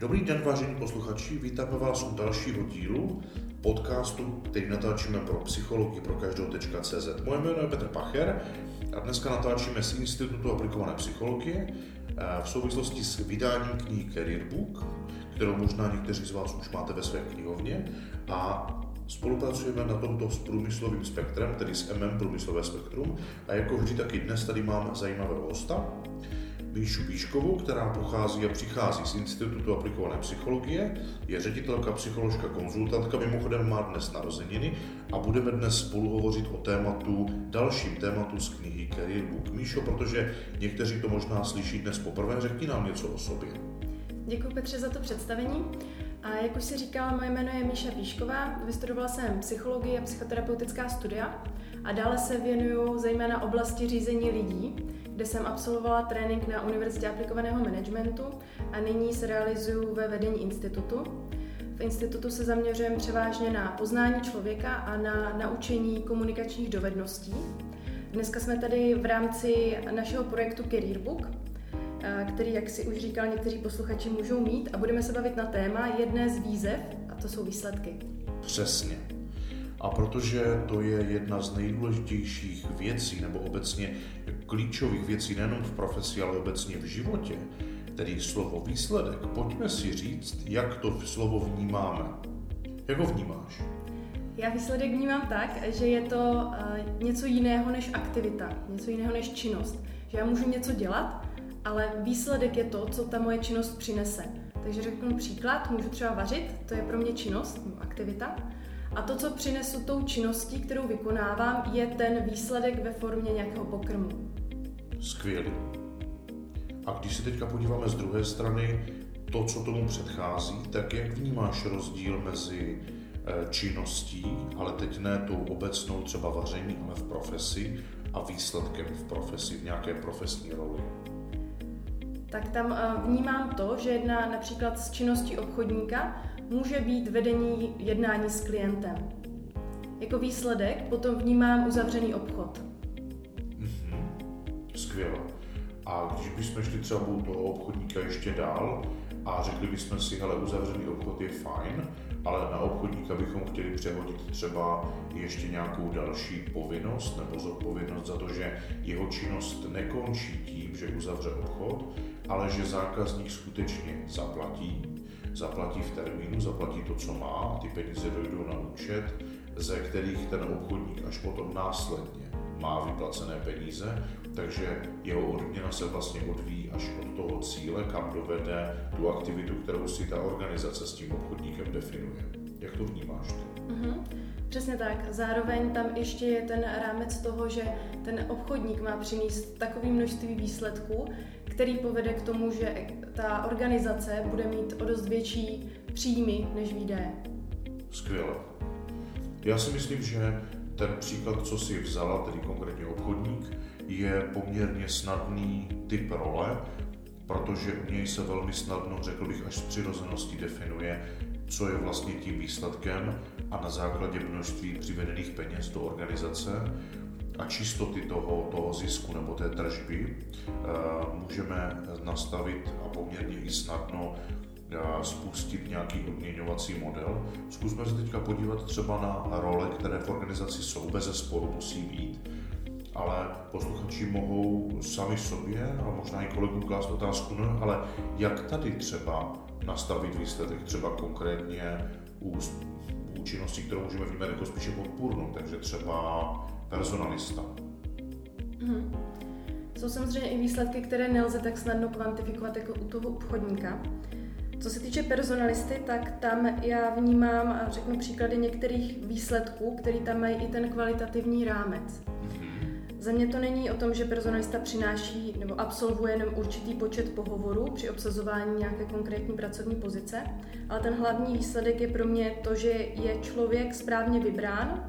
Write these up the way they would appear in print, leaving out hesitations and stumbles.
Dobrý den, vážení posluchači, vítáme vás u dalšího dílu podcastu, který natáčíme pro psychologieprokaždou.cz. Moje jméno je Petr Pacher a dneska natáčíme z Institutu aplikované psychologie v souvislosti s vydáním knihy Career Book, kterou možná někteří z vás už máte ve své knihovně, a spolupracujeme na tomto s průmyslovým spektrem, tedy s MM průmyslové spektrum, a jako vždy taky dnes tady mám zajímavého hosta, Míšu Píškovou, která pochází a přichází z Institutu aplikované psychologie, je ředitelka, psycholožka, konzultantka, mimochodem má dnes narozeniny, a budeme dnes spolu hovořit o dalším tématu z knihy Career Book. Míšo, protože někteří to možná slyší dnes poprvé, řekni nám něco o sobě. Děkuji, Petře, za to představení. A jak už si říkala, moje jméno je Míša Píšková, vystudovala jsem psychologii a psychoterapeutická studia a dále se věnuju zejména oblasti řízení lidí, kde jsem absolvovala trénink na Univerzitě aplikovaného managementu a nyní se realizuju ve vedení institutu. V institutu se zaměřujeme převážně na poznání člověka a na naučení komunikačních dovedností. Dneska jsme tady v rámci našeho projektu Career Book, který, jak si už říkal, někteří posluchači můžou mít, a budeme se bavit na téma jedné z výzev, a to jsou výsledky. Přesně. A protože to je jedna z nejdůležitějších věcí, nebo obecně klíčových věcí nejenom v profesi, ale obecně v životě, tedy slovo výsledek, pojďme si říct, jak to slovo vnímáme. Jak ho vnímáš? Já výsledek vnímám tak, že je to něco jiného než aktivita, něco jiného než činnost. Že já můžu něco dělat, ale výsledek je to, co ta moje činnost přinese. Takže řeknu příklad, můžu třeba vařit, to je pro mě činnost, aktivita, a to, co přinesu tou činností, kterou vykonávám, je ten výsledek ve formě nějakého pokrmu. Skvělý. A když se teďka podíváme z druhé strany, to, co tomu předchází, tak jak vnímáš rozdíl mezi činností, ale teď ne tou obecnou, třeba vaření, ale v profesi, a výsledkem v profesi, v nějaké profesní roli? Tak tam vnímám to, že jedna například z činností obchodníka může být vedení jednání s klientem. Jako výsledek potom vnímám uzavřený obchod. Skvěle. A když bychom šli třeba u toho obchodníka ještě dál a řekli bychom si, hele, uzavřený obchod je fajn, ale na obchodníka bychom chtěli přehodit třeba ještě nějakou další povinnost nebo zodpovědnost za to, že jeho činnost nekončí tím, že uzavře obchod, ale že zákazník skutečně zaplatí v termínu, zaplatí to, co má, a ty peníze dojdou na účet, ze kterých ten obchodník až potom následně má vyplacené peníze, takže jeho odměna se vlastně odvíjí až od toho cíle, kam dovede tu aktivitu, kterou si ta organizace s tím obchodníkem definuje. Jak to vnímáš ty? Přesně tak. Zároveň tam ještě je ten rámec toho, že ten obchodník má přinést takové množství výsledků, který povede k tomu, že ta organizace bude mít o dost větší příjmy než výdaje. Skvěle. Já si myslím, že ten příklad, co si vzala, tedy konkrétně obchodník, je poměrně snadný typ role, protože u něj se velmi snadno, řekl bych, až s přirozeností definuje, co je vlastně tím výsledkem, a na základě množství přivedených peněz do organizace a čistoty toho zisku nebo té tržby můžeme nastavit a poměrně i snadno spustit nějaký odměňovací model. Zkusme se teďka podívat třeba na role, které v organizaci jsou, bezesporu musí být, ale posluchači mohou sami sobě a možná i kolegům klást otázku, no, ale jak tady třeba nastavit výsledek, třeba konkrétně u činnosti, kterou můžeme vnímat jako spíše podpůrnou, takže třeba personalista. Jsou samozřejmě i výsledky, které nelze tak snadno kvantifikovat jako u toho obchodníka. Co se týče personalisty, tak tam já vnímám a řeknu příklady některých výsledků, které tam mají i ten kvalitativní rámec. Za mě to není o tom, že personalista přináší nebo absolvuje jenom určitý počet pohovorů při obsazování nějaké konkrétní pracovní pozice, ale ten hlavní výsledek je pro mě to, že je člověk správně vybrán,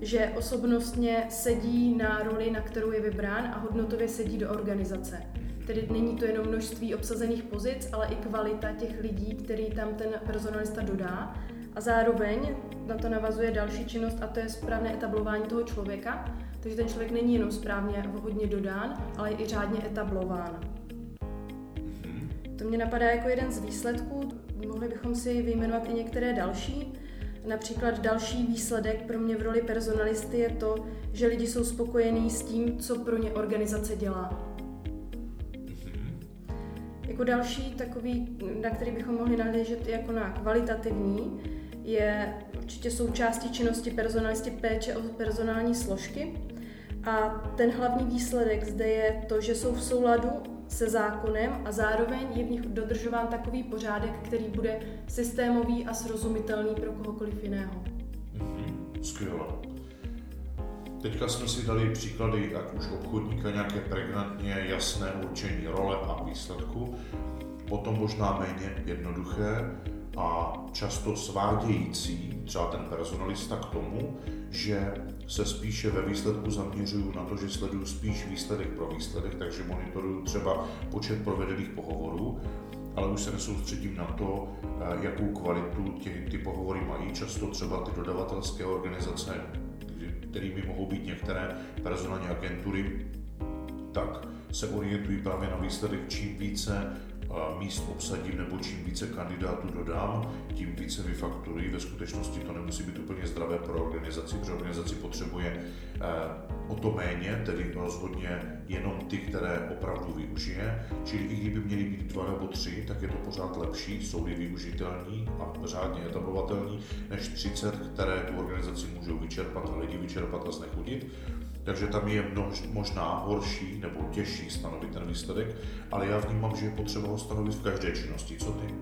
že osobnostně sedí na roli, na kterou je vybrán, a hodnotově sedí do organizace. Tedy není to jenom množství obsazených pozic, ale i kvalita těch lidí, který tam ten personalista dodá. A zároveň na to navazuje další činnost, a to je správné etablování toho člověka. Takže ten člověk není jenom správně vhodně dodán, ale i řádně etablován. To To mě napadá jako jeden z výsledků. Mohli bychom si vyjmenovat i některé další. Například další výsledek pro mě v roli personalisty je to, že lidi jsou spokojení s tím, co pro ně organizace dělá. Jako další takový, na který bychom mohli nahlížet jako na kvalitativní, je určitě součástí činnosti personalisty péče o personální složky. A ten hlavní výsledek zde je to, že jsou v souladu se zákonem a zároveň je v nich dodržován takový pořádek, který bude systémový a srozumitelný pro kohokoliv jiného. Skvěle. Teďka jsme si dali příklady, jak už obchodníka, nějaké pregnantně jasné určení role a výsledku, potom možná méně jednoduché a často svádějící, třeba ten personalista, k tomu, že se spíše ve výsledku zaměřuju na to, že sleduju spíš výsledek pro výsledek, takže monitoruju třeba počet provedených pohovorů, ale už se nesoustředím na to, jakou kvalitu ty pohovory mají. Často třeba ty dodavatelské organizace, kterými mohou být některé personální agentury, tak se orientují právě na výsledek. Čím více míst obsadím nebo čím více kandidátů dodám, tím více vyfakturují. Ve skutečnosti to nemusí být úplně zdravé pro organizaci, protože organizaci potřebuje o to méně, tedy rozhodně jenom ty, které opravdu využije. Čili i kdyby měly být 2 nebo 3, tak je to pořád lepší, jsou-li využitelní a řádně etablovatelní, než 30, které tu organizaci můžou vyčerpat a lidi vyčerpat a znechudit. Takže tam je možná horší nebo těžší stanovit ten výsledek, ale já vnímám, že je potřeba ho stanovit v každé činnosti. Co ty?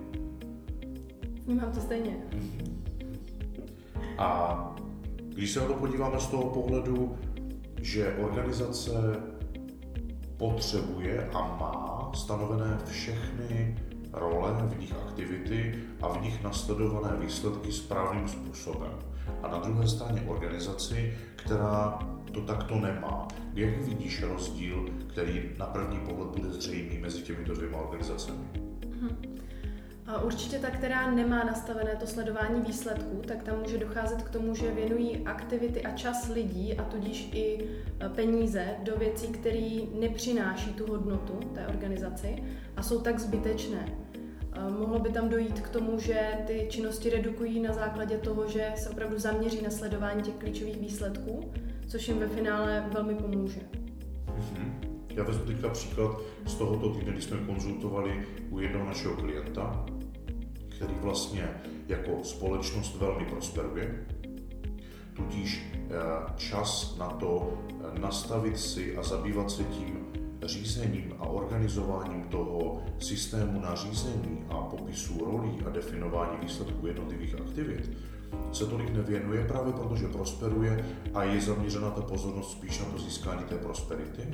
Vnímám to stejně. A když se na to podíváme z toho pohledu, že organizace potřebuje a má stanovené všechny role, v nich aktivity a v nich nasledované výsledky správným způsobem. A na druhé straně organizaci, která to takto nemá. Jak vidíš rozdíl, který na první pohled bude zřejmý mezi těmito 2 organizacemi? A určitě ta, která nemá nastavené to sledování výsledků, tak tam může docházet k tomu, že věnují aktivity a čas lidí a tudíž i peníze do věcí, které nepřináší tu hodnotu té organizaci a jsou tak zbytečné. Mohlo by tam dojít k tomu, že ty činnosti redukují na základě toho, že se opravdu zaměří na sledování těch klíčových výsledků, což jim ve finále velmi pomůže. Já vezmu teďka příklad z tohoto týdne, kdy jsme konzultovali u jednoho našeho klienta, který vlastně jako společnost velmi prosperuje, tudíž čas na to nastavit si a zabývat se tím řízením a organizováním toho systému na řízení a popisu rolí a definování výsledků jednotlivých aktivit se tolik nevěnuje právě proto, že prosperuje a je zaměřena ta pozornost spíš na to získání té prosperity.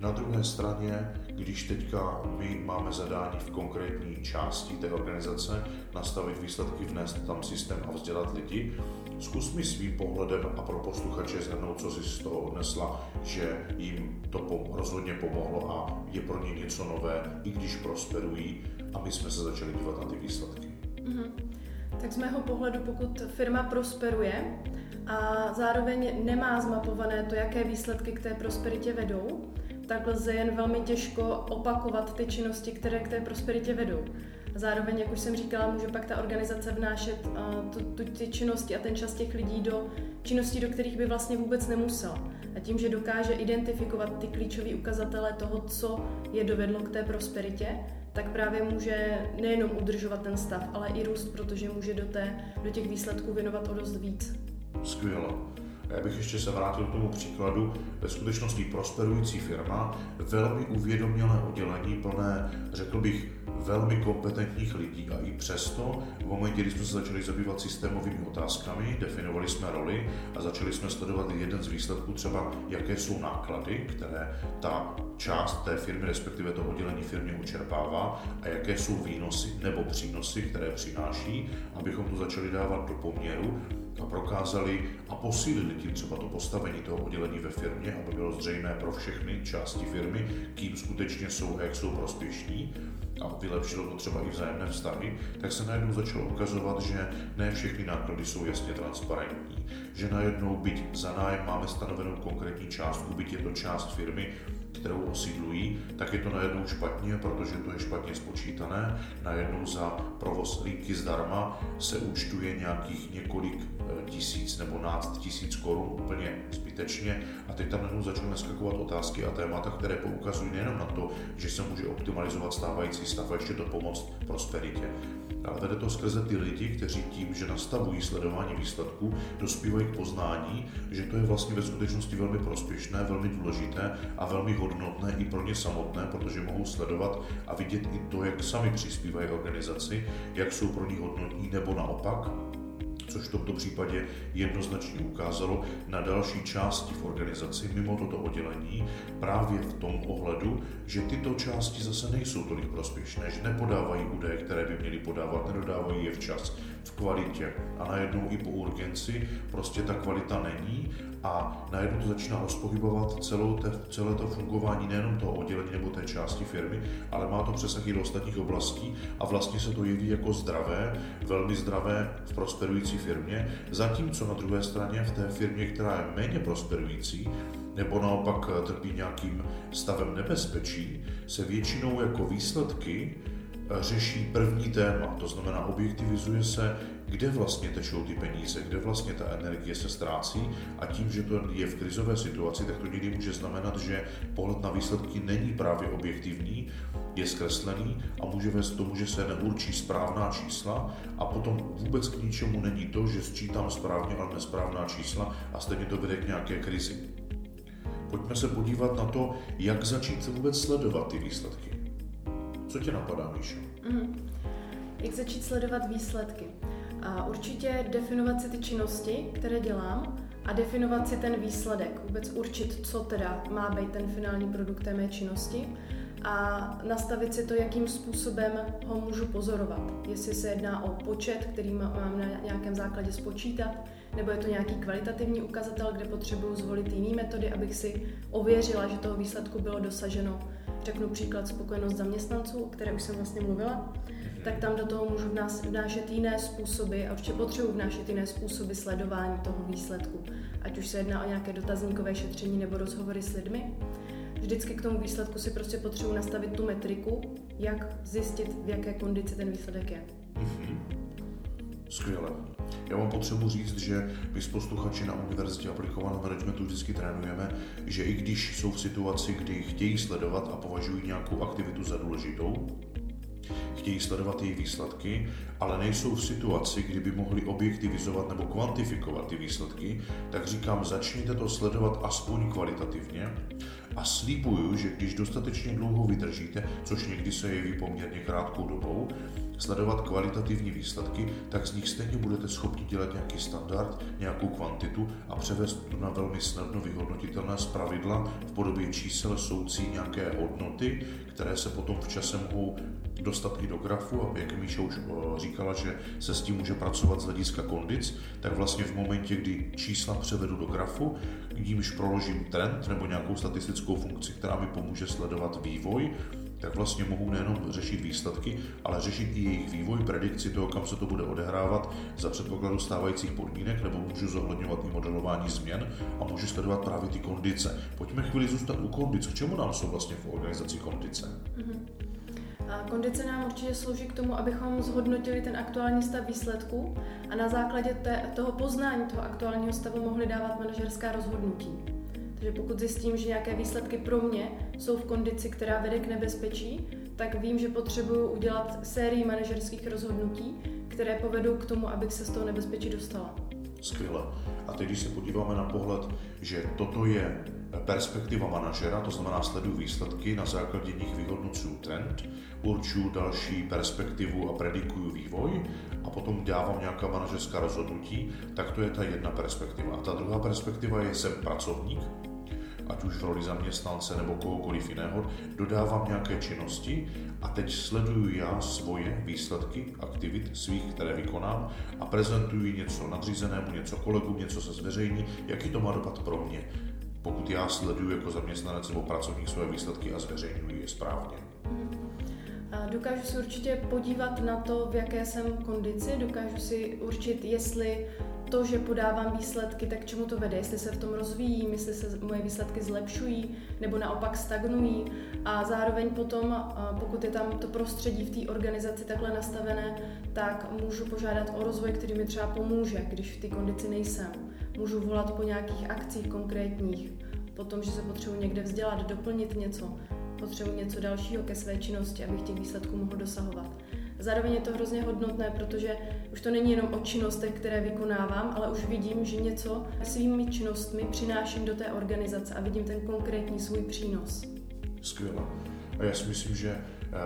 Na druhé straně, když teďka my máme zadání v konkrétní části té organizace nastavit výsledky, vnést tam systém a vzdělat lidi, zkus mi svým pohledem a pro posluchače shrnout, co si z toho odnesla, že jim to rozhodně pomohlo a je pro ně něco nové, i když prosperují, a my jsme se začali dívat na ty výsledky. Tak z mého pohledu, pokud firma prosperuje a zároveň nemá zmapované to, jaké výsledky k té prosperitě vedou, tak lze jen velmi těžko opakovat ty činnosti, které k té prosperitě vedou. Zároveň, jak už jsem říkala, může pak ta organizace vnášet ty činnosti a ten čas těch lidí do činností, do kterých by vlastně vůbec nemusela. A tím, že dokáže identifikovat ty klíčové ukazatele toho, co je dovedlo k té prosperitě, tak právě může nejenom udržovat ten stav, ale i růst, protože může do těch výsledků věnovat o dost víc. Skvěle. Já bych ještě se vrátil k tomu příkladu. Ve skutečnosti prosperující firma, velmi uvědomělé oddělení, plné, řekl bych, velmi kompetentních lidí, a i přesto v momentě, kdy jsme se začali zabývat systémovými otázkami, definovali jsme roli a začali jsme sledovat jeden z výsledků, třeba jaké jsou náklady, které ta část té firmy, respektive to oddělení firmy očerpává, a jaké jsou výnosy nebo přínosy, které přináší, abychom to začali dávat do poměru a prokázali a posílili tím třeba to postavení toho oddělení ve firmě, aby bylo zřejmé pro všechny části firmy, kým skutečně jsou a jak jsou prospěšní. A vylepšilo to třeba i vzájemné vztahy, tak se najednou začalo ukazovat, že ne všechny náklady jsou jasně transparentní. Že najednou byť za nájem máme stanovenou konkrétní částku, byť je to část firmy, kterou osídlují, tak je to najednou špatně, protože to je špatně spočítané. Najednou za provoz linky zdarma se účtuje nějakých několik tisíc nebo náct tisíc korun úplně zbytečně a teď tam najednou začnou neskakovat otázky a témata, které poukazují nejenom na to, že se může optimalizovat stávající stav a ještě to pomoct prosperitě. Ale vede to skrze ty lidi, kteří tím, že nastavují sledování výsledků, dospívají k poznání, že to je vlastně ve skutečnosti velmi prospěšné, velmi důležité a velmi hodnotné i pro ně samotné, protože mohou sledovat a vidět i to, jak sami přispívají organizaci, jak jsou pro ní hodnotní nebo naopak, což v tomto případě jednoznačně ukázalo na další části v organizaci mimo toto oddělení právě v tom ohledu, že tyto části zase nejsou tolik prospěšné, že nepodávají údaje, které by měly podávat, nedodávají je včas, v kvalitě a najednou i po urgenci prostě ta kvalita není a najednou to začíná rozpohybovat celé to fungování nejenom toho oddělení nebo té části firmy, ale má to přesah i do ostatních oblastí a vlastně se to jeví jako zdravé, velmi zdravé v prosperující firmě, zatímco na druhé straně v té firmě, která je méně prosperující, nebo naopak trpí nějakým stavem nebezpečí, se většinou jako výsledky řeší první téma, to znamená objektivizuje se, kde vlastně tečou ty peníze, kde vlastně ta energie se ztrácí a tím, že to je v krizové situaci, tak to někdy může znamenat, že pohled na výsledky není právě objektivní, je zkreslený a může vést k tomu, že se neurčí správná čísla a potom vůbec k ničemu není to, že sčítám správně, ale nesprávná čísla a stejně to vede k nějaké krizi. Pojďme se podívat na to, jak začít vůbec sledovat ty výsledky. Co tě napadá, Míšo? Jak začít sledovat výsledky? A určitě definovat si ty činnosti, které dělám a definovat si ten výsledek. Vůbec určit, co teda má být ten finální produkt té mé činnosti a nastavit si to, jakým způsobem ho můžu pozorovat. Jestli se jedná o počet, který mám na nějakém základě spočítat, nebo je to nějaký kvalitativní ukazatel, kde potřebuji zvolit jiné metody, abych si ověřila, že toho výsledku bylo dosaženo. Řeknu příklad spokojenost zaměstnanců, o které už jsem vlastně mluvila, tak tam do toho můžu vnášet jiné způsoby a určitě potřebuji vnášet jiné způsoby sledování toho výsledku, ať už se jedná o nějaké dotazníkové šetření nebo rozhovory s lidmi. Vždycky k tomu výsledku si prostě potřebuji nastavit tu metriku, jak zjistit, v jaké kondici ten výsledek je. Skvěle. Já vám potřebuji říct, že my s posluchači na Univerzitě aplikovaného managementu vždycky trénujeme, že i když jsou v situaci, kdy chtějí sledovat a považují nějakou aktivitu za důležitou, chtějí sledovat její výsledky, ale nejsou v situaci, kdy by mohli objektivizovat nebo kvantifikovat ty výsledky, tak říkám, začněte to sledovat aspoň kvalitativně a slibuju, že když dostatečně dlouho vydržíte, což někdy se jeví poměrně krátkou dobou, sledovat kvalitativní výsledky, tak z nich stejně budete schopni dělat nějaký standard, nějakou kvantitu a převést to na velmi snadno vyhodnotitelné zpravidla v podobě čísel soucí nějaké hodnoty, které se potom v čase mohou dostat i do grafu a jak Míša už říkala, že se s tím může pracovat z hlediska kondic, tak vlastně v momentě, kdy čísla převedu do grafu, jímž proložím trend nebo nějakou statistickou funkci, která mi pomůže sledovat vývoj, tak vlastně mohu nejenom řešit výsledky, ale řešit i jejich vývoj, predikci toho, kam se to bude odehrávat za předpokladu stávajících podmínek, nebo můžu zohledňovat i modelování změn a můžu sledovat právě ty kondice. Pojďme chvíli zůstat u kondic. K čemu nám jsou vlastně v organizaci kondice? A kondice nám určitě slouží k tomu, abychom zhodnotili ten aktuální stav výsledků a na základě toho poznání toho aktuálního stavu mohli dávat manažerská rozhodnutí. Takže pokud zjistím, že nějaké výsledky pro mě jsou v kondici, která vede k nebezpečí, tak vím, že potřebuju udělat sérii manažerských rozhodnutí, které povedou k tomu, abych se z toho nebezpečí dostala. Skvěle. A teď, když se podíváme na pohled, že toto je perspektiva manažera, to znamená sleduju výsledky, na základě nich vyhodnocuju trend, určuju další perspektivu a predikuju vývoj a potom dávám nějaká manažerská rozhodnutí, tak to je ta jedna perspektiva. A ta druhá perspektiva je jsem pracovník, ať už v roli zaměstnance nebo kohokoliv jiného, dodávám nějaké činnosti a teď sleduju já svoje výsledky aktivit svých, které vykonám a prezentuji něco nadřízenému, něco kolegům, něco se zveřejní, jaký to má dopad pro mě. Pokud já sleduju jako zaměstnanec nebo pracovník své výsledky a zveřejňuji je správně. Dokážu si určitě podívat na to, v jaké jsem kondici, dokážu si určit, jestli to, že podávám výsledky, tak čemu to vede, jestli se v tom rozvíjím, jestli se moje výsledky zlepšují nebo naopak stagnují, a zároveň potom, pokud je tam to prostředí v té organizaci takhle nastavené, tak můžu požádat o rozvoj, který mi třeba pomůže, když v té kondici nejsem. Můžu volat po nějakých akcích konkrétních, po tom, že se potřebuji někde vzdělat, doplnit něco, potřebuji něco dalšího ke své činnosti, abych těch výsledků mohl dosahovat. Zároveň je to hrozně hodnotné, protože už to není jenom o činnostech, které vykonávám, ale už vidím, že něco svými činnostmi přináším do té organizace a vidím ten konkrétní svůj přínos. Skvěle. A já si myslím, že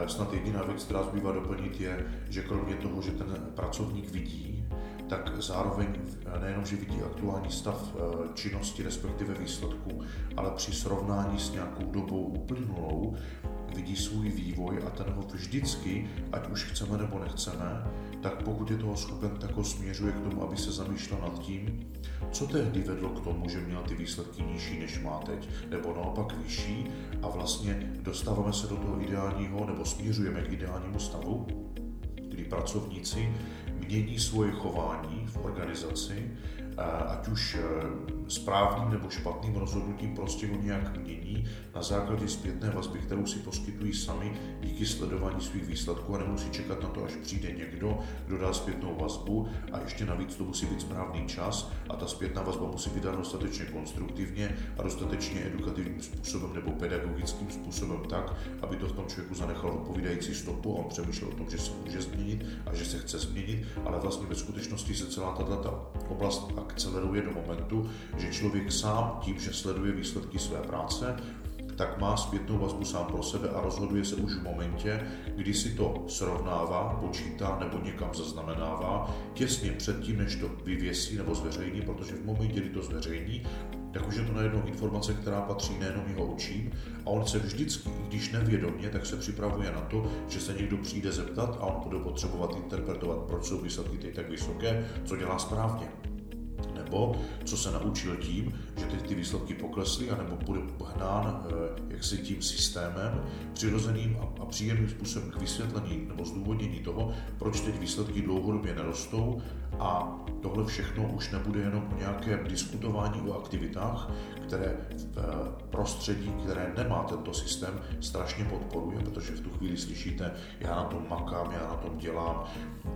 snad jediná věc, která zbývá doplnit, je, že kromě toho, že ten pracovník vidí, tak zároveň nejenom, že vidí aktuální stav činnosti, respektive výsledků, ale při srovnání s nějakou dobou uplynulou vidí svůj vývoj a ten ho vždycky, ať už chceme nebo nechceme, tak pokud je toho schopen, tak ho směřuje k tomu, aby se zamýšlel nad tím, co tehdy vedlo k tomu, že měl ty výsledky nižší, než má teď, nebo naopak vyšší, a vlastně dostáváme se do toho ideálního, nebo směřujeme k ideálnímu stavu, kdy pracovníci mění svoje chování v organizaci, ať už správným nebo špatným rozhodnutím, prostě ho nějak mění na základě zpětné vazby, kterou si poskytují sami díky sledování svých výsledků, a nemusí čekat na to, až přijde někdo, kdo dá zpětnou vazbu, a ještě navíc to musí být správný čas a ta zpětná vazba musí být dána dostatečně konstruktivně a dostatečně edukativním způsobem nebo pedagogickým způsobem tak, aby to v tom člověku zanechalo odpovídající stopu a on přemýšlel o tom, že se může změnit a že se chce změnit, ale vlastně ve skutečnosti se celá tato oblast akceleruje do momentu, že člověk sám tím, že sleduje výsledky své práce, tak má zpětnou vazbu sám pro sebe a rozhoduje se už v momentě, kdy si to srovnává, počítá nebo někam zaznamenává, těsně předtím, než to vyvěsí nebo zveřejní, protože v momentě, kdy to zveřejní, tak už je to najednou informace, která patří nejenom jeho očím, a on se vždycky, když nevědomě, tak se připravuje na to, že se někdo přijde zeptat a on bude potřebovat interpretovat, proč jsou výsledky teď tak vysoké, co dělá správně, nebo co se naučil tím, že teď ty výsledky poklesly, anebo bude hnán jaksi tím systémem přirozeným a příjemným způsobem k vysvětlení nebo zdůvodnění toho, proč teď výsledky dlouhodobě nerostou, a tohle všechno už nebude jenom o nějakém diskutování o aktivitách, které v prostředí, které nemá tento systém, strašně podporuje, protože v tu chvíli slyšíte, já na tom makám, já na tom dělám,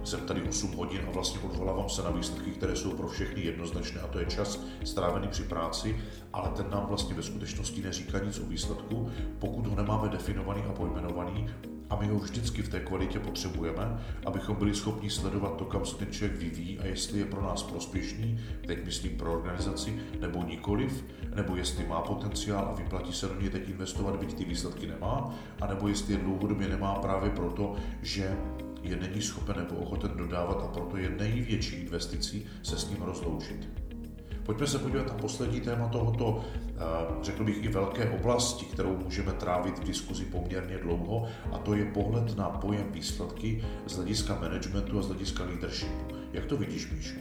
jsem tady 8 hodin a vlastně odvolávám se na výsledky, které jsou pro všechny jednoznačné, a to je čas strávený při práci, ale ten nám vlastně ve skutečnosti neříká nic o výsledku, pokud ho nemáme definovaný a pojmenovaný, a my ho vždycky v té kvalitě potřebujeme, abychom byli schopni sledovat to, kam se ten člověk vyvíjí a jestli je pro nás prospěšný, teď myslím pro organizaci, nebo nikoliv, nebo jestli má potenciál a vyplatí se do něj teď investovat, byť ty výsledky nemá, anebo jestli je dlouhodobě nemá právě proto, že je není schopen nebo ochoten dodávat, a proto je největší investicí se s ním rozloučit. Pojďme se podívat na poslední téma tohoto, řekl bych, i velké oblasti, kterou můžeme trávit v diskuzi poměrně dlouho, a to je pohled na pojem výsledky z hlediska managementu a z hlediska leadershipu. Jak to vidíš, Míšo?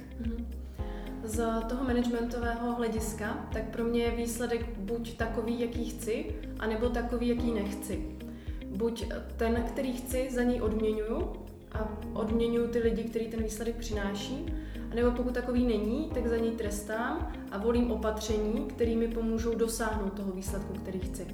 Z toho managementového hlediska, tak pro mě je výsledek buď takový, jaký chci, anebo takový, jaký nechci. Buď ten, který chci, za něj odměňuju a odměňuju ty lidi, který ten výsledek přináší, nebo pokud takový není, tak za něj trestám a volím opatření, které mi pomůžou dosáhnout toho výsledku, který chci.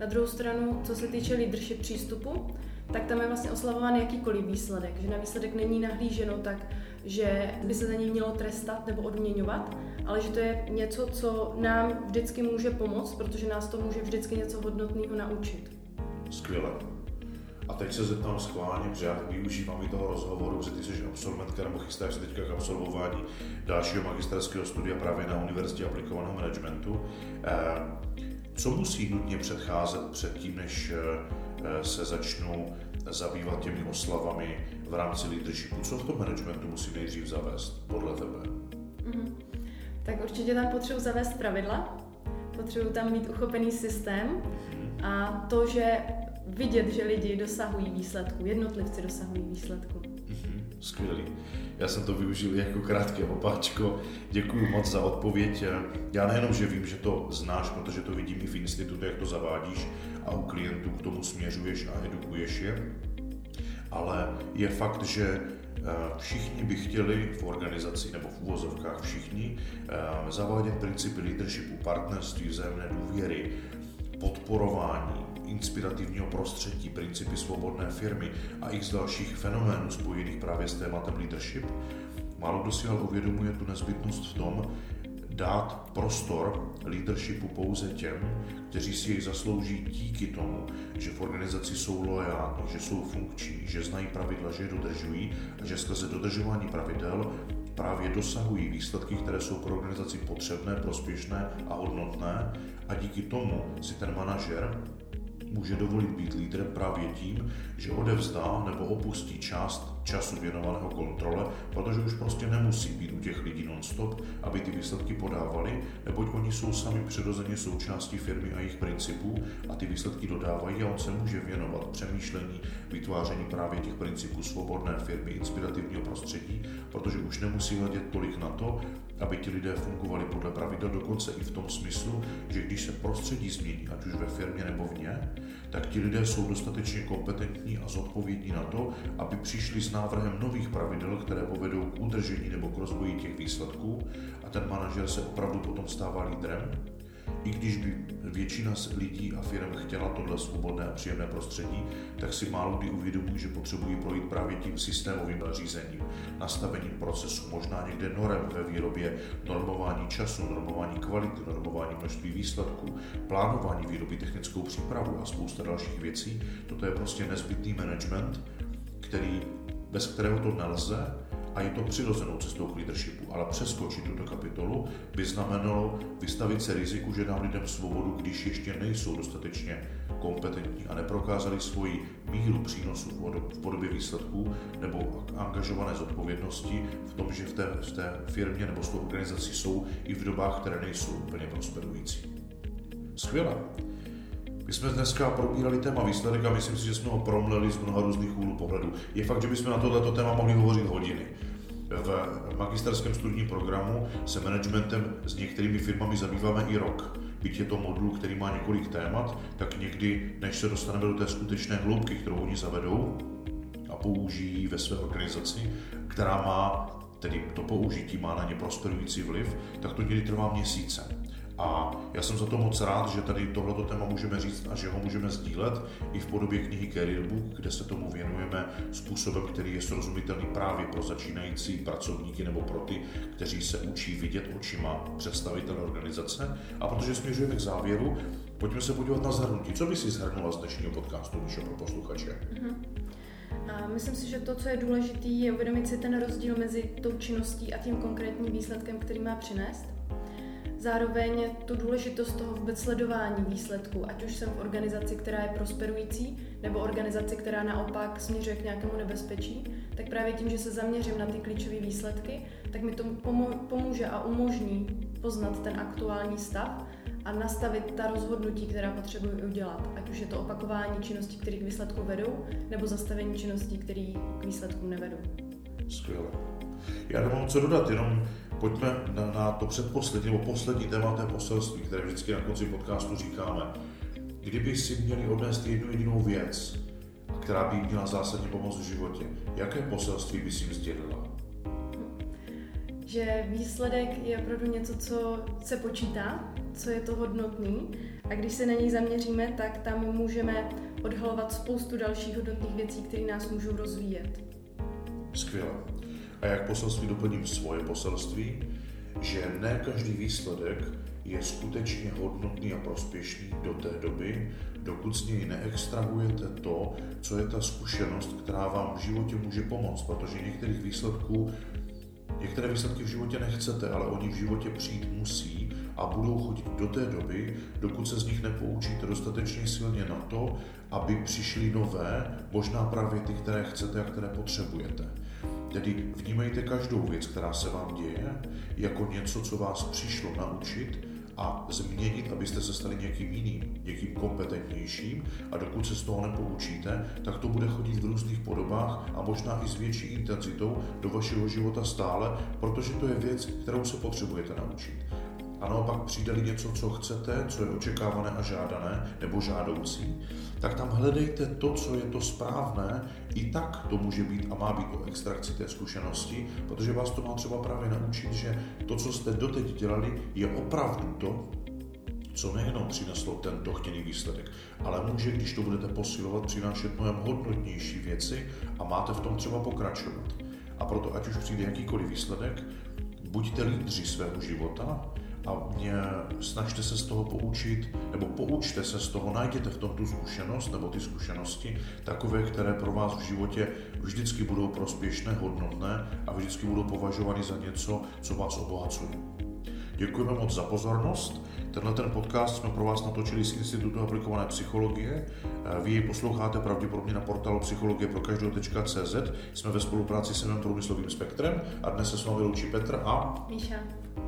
Na druhou stranu, co se týče leadership přístupu, tak tam je vlastně oslavován jakýkoliv výsledek, že na výsledek není nahlíženo tak, že by se za něj mělo trestat nebo odměňovat, ale že to je něco, co nám vždycky může pomoct, protože nás to může vždycky něco hodnotného naučit. Skvěle. A teď se zeptám schválně, protože já využívám i toho rozhovoru, že ty jsi absolventka nebo chystáš se teďka k absolvování dalšího magisterského studia právě na Univerzitě aplikovaného managementu. Co musí nutně předcházet předtím, než se začnou zabývat těmi oslavami v rámci leadershipu? Co v tom managementu musí nejdřív zavést podle tebe? Tak určitě tam potřebuji zavést pravidla, potřebuji tam mít uchopený systém a to, že vidět, že lidi dosahují výsledku, jednotlivci dosahují výsledku. Skvělý. Já jsem to využil jako krátké opáčko. Děkuji moc za odpověď. Já nejenom, že vím, že to znáš, protože to vidím i v institutu, jak to zavádíš a u klientů k tomu směřuješ a edukuješ je, ale je fakt, že všichni by chtěli v organizaci, nebo v uvozovkách všichni, zavádět principy leadershipu, partnerství, vzájemné důvěry, podporování, inspirativního prostředí, principy svobodné firmy a x dalších fenoménů spojených právě s tématem leadership. Málo kdo si ale uvědomuje tu nezbytnost v tom, dát prostor leadershipu pouze těm, kteří si jej zaslouží díky tomu, že v organizaci jsou loajální, že jsou funkční, že znají pravidla, že je dodržují a že skrze dodržování pravidel právě dosahují výsledky, které jsou pro organizaci potřebné, prospěšné a hodnotné a díky tomu si ten manažer může dovolit být lídrem právě tím, že odevzdá nebo opustí část času věnovaného kontrole, protože už prostě nemusí být u těch lidí non-stop, aby ty výsledky podávali, neboť oni jsou sami přirozeně součástí firmy a jejich principů a ty výsledky dodávají a on se může věnovat přemýšlení, vytváření právě těch principů svobodné firmy, inspirativního prostředí, protože už nemusí hledět tolik na to, aby ti lidé fungovali podle pravidel, dokonce i v tom smyslu, že když se prostředí změní, ať už ve firmě nebo vně, tak ti lidé jsou dostatečně kompetentní a zodpovědní na to, aby přišli s návrhem nových pravidel, které povedou k udržení nebo k rozvoji těch výsledků a ten manažer se opravdu potom stává lídrem. I když by většina z lidí a firm chtěla tohle svobodné a příjemné prostředí, tak si málo kdy uvědomují, že potřebují projít právě tím systémovým řízením, nastavením procesu, možná někde norem ve výrobě, normování času, normování kvality, normování množství výsledků, plánování výroby, technickou přípravu a spousta dalších věcí. Toto je prostě nezbytný management, bez kterého to nelze, a je to přirozenou cestou k leadershipu, ale přeskočit tuto kapitolu by znamenalo vystavit se riziku, že dám lidem svobodu, když ještě nejsou dostatečně kompetentní a neprokázali svoji míru přínosu v podobě výsledků nebo angažované zodpovědnosti v tom, že v té firmě nebo s organizací jsou i v dobách, které nejsou úplně prosperující. Skvěle. My jsme dneska probírali téma výsledek a myslím si, že jsme ho promleli z mnoha různých úhlů pohledu. Je fakt, že bychom na tohleto téma mohli hovořit hodiny. V magisterském studijním programu se managementem s některými firmami zabýváme i rok. Byť je to modul, který má několik témat, tak někdy, než se dostaneme do té skutečné hloubky, kterou oni zavedou a použijí ve své organizaci, která má, tedy to použití má na ně prosperující vliv, tak to někdy trvá měsíce. A já jsem za to moc rád, že tady tohleto téma můžeme říct a že ho můžeme sdílet i v podobě knihy Career Book, kde se tomu věnujeme způsobem, který je srozumitelný právě pro začínající pracovníky nebo pro ty, kteří se učí vidět očima představitele organizace. A protože směřujeme k závěru, pojďme se podívat na shrnutí. Co by si shrnula z dnešního podcastu, Míšo, pro posluchače? A myslím si, že to, co je důležité, je uvědomit si ten rozdíl mezi tou činností a tím konkrétním výsledkem, který má přinést. Zároveň tu důležitost toho vůbec sledování výsledků, ať už jsem v organizaci, která je prosperující, nebo organizaci, která naopak směřuje k nějakému nebezpečí, tak právě tím, že se zaměřím na ty klíčové výsledky, tak mi to pomůže a umožní poznat ten aktuální stav a nastavit ta rozhodnutí, která potřebuji udělat. Ať už je to opakování činností, které k výsledku vedou, nebo zastavení činností, které k výsledkům nevedou. Skvěle. Já nemám co dodat, jenom pojďme na to předposlední nebo poslední téma té poselství, které vždycky na konci podcastu říkáme. Kdyby si měli odnést jednu jedinou věc, která by měla zásadně pomoct v životě, jaké poselství by si jim sdělila? Že výsledek je opravdu něco, co se počítá, co je to hodnotný a když se na něj zaměříme, tak tam můžeme odhalovat spoustu dalších hodnotných věcí, které nás můžou rozvíjet. Skvěle. A jak poselství doplním svoje poselství, že ne každý výsledek je skutečně hodnotný a prospěšný do té doby, dokud z něj neextrahujete to, co je ta zkušenost, která vám v životě může pomoct, protože některé výsledky v životě nechcete, ale oni v životě přijít musí a budou chodit do té doby, dokud se z nich nepoučíte dostatečně silně na to, aby přišly nové, možná právě ty, které chcete a které potřebujete. Tedy vnímejte každou věc, která se vám děje, jako něco, co vás přišlo naučit a změnit, abyste se stali někým jiným, někým kompetentnějším a dokud se z toho nepoučíte, tak to bude chodit v různých podobách a možná i s větší intenzitou do vašeho života stále, protože to je věc, kterou se potřebujete naučit. Ano, pak přijde-li něco, co chcete, co je očekávané a žádané, nebo žádoucí, tak tam hledejte to, co je to správné, i tak to může být a má být o extrakci té zkušenosti, protože vás to má třeba právě naučit, že to, co jste doteď dělali, je opravdu to, co nejenom přineslo tento chtěný výsledek, ale může, když to budete posilovat, přinášet mnohem hodnotnější věci a máte v tom třeba pokračovat. A proto, ať už přijde jakýkoliv výsledek, buďte lídři svého života a snažte se z toho poučit, nebo poučte se z toho, najděte v tom tu zkušenost nebo ty zkušenosti takové, které pro vás v životě vždycky budou prospěšné, hodnotné a vždycky budou považovány za něco, co vás obohacuje. Děkujeme moc za pozornost. Tenhle podcast jsme pro vás natočili z Institutu aplikované psychologie. Vy jej posloucháte pravděpodobně na portálu psychologieprokaždou.cz. Jsme ve spolupráci s MM průmyslovým spektrem a dnes se s vámi loučí Petr a Míša.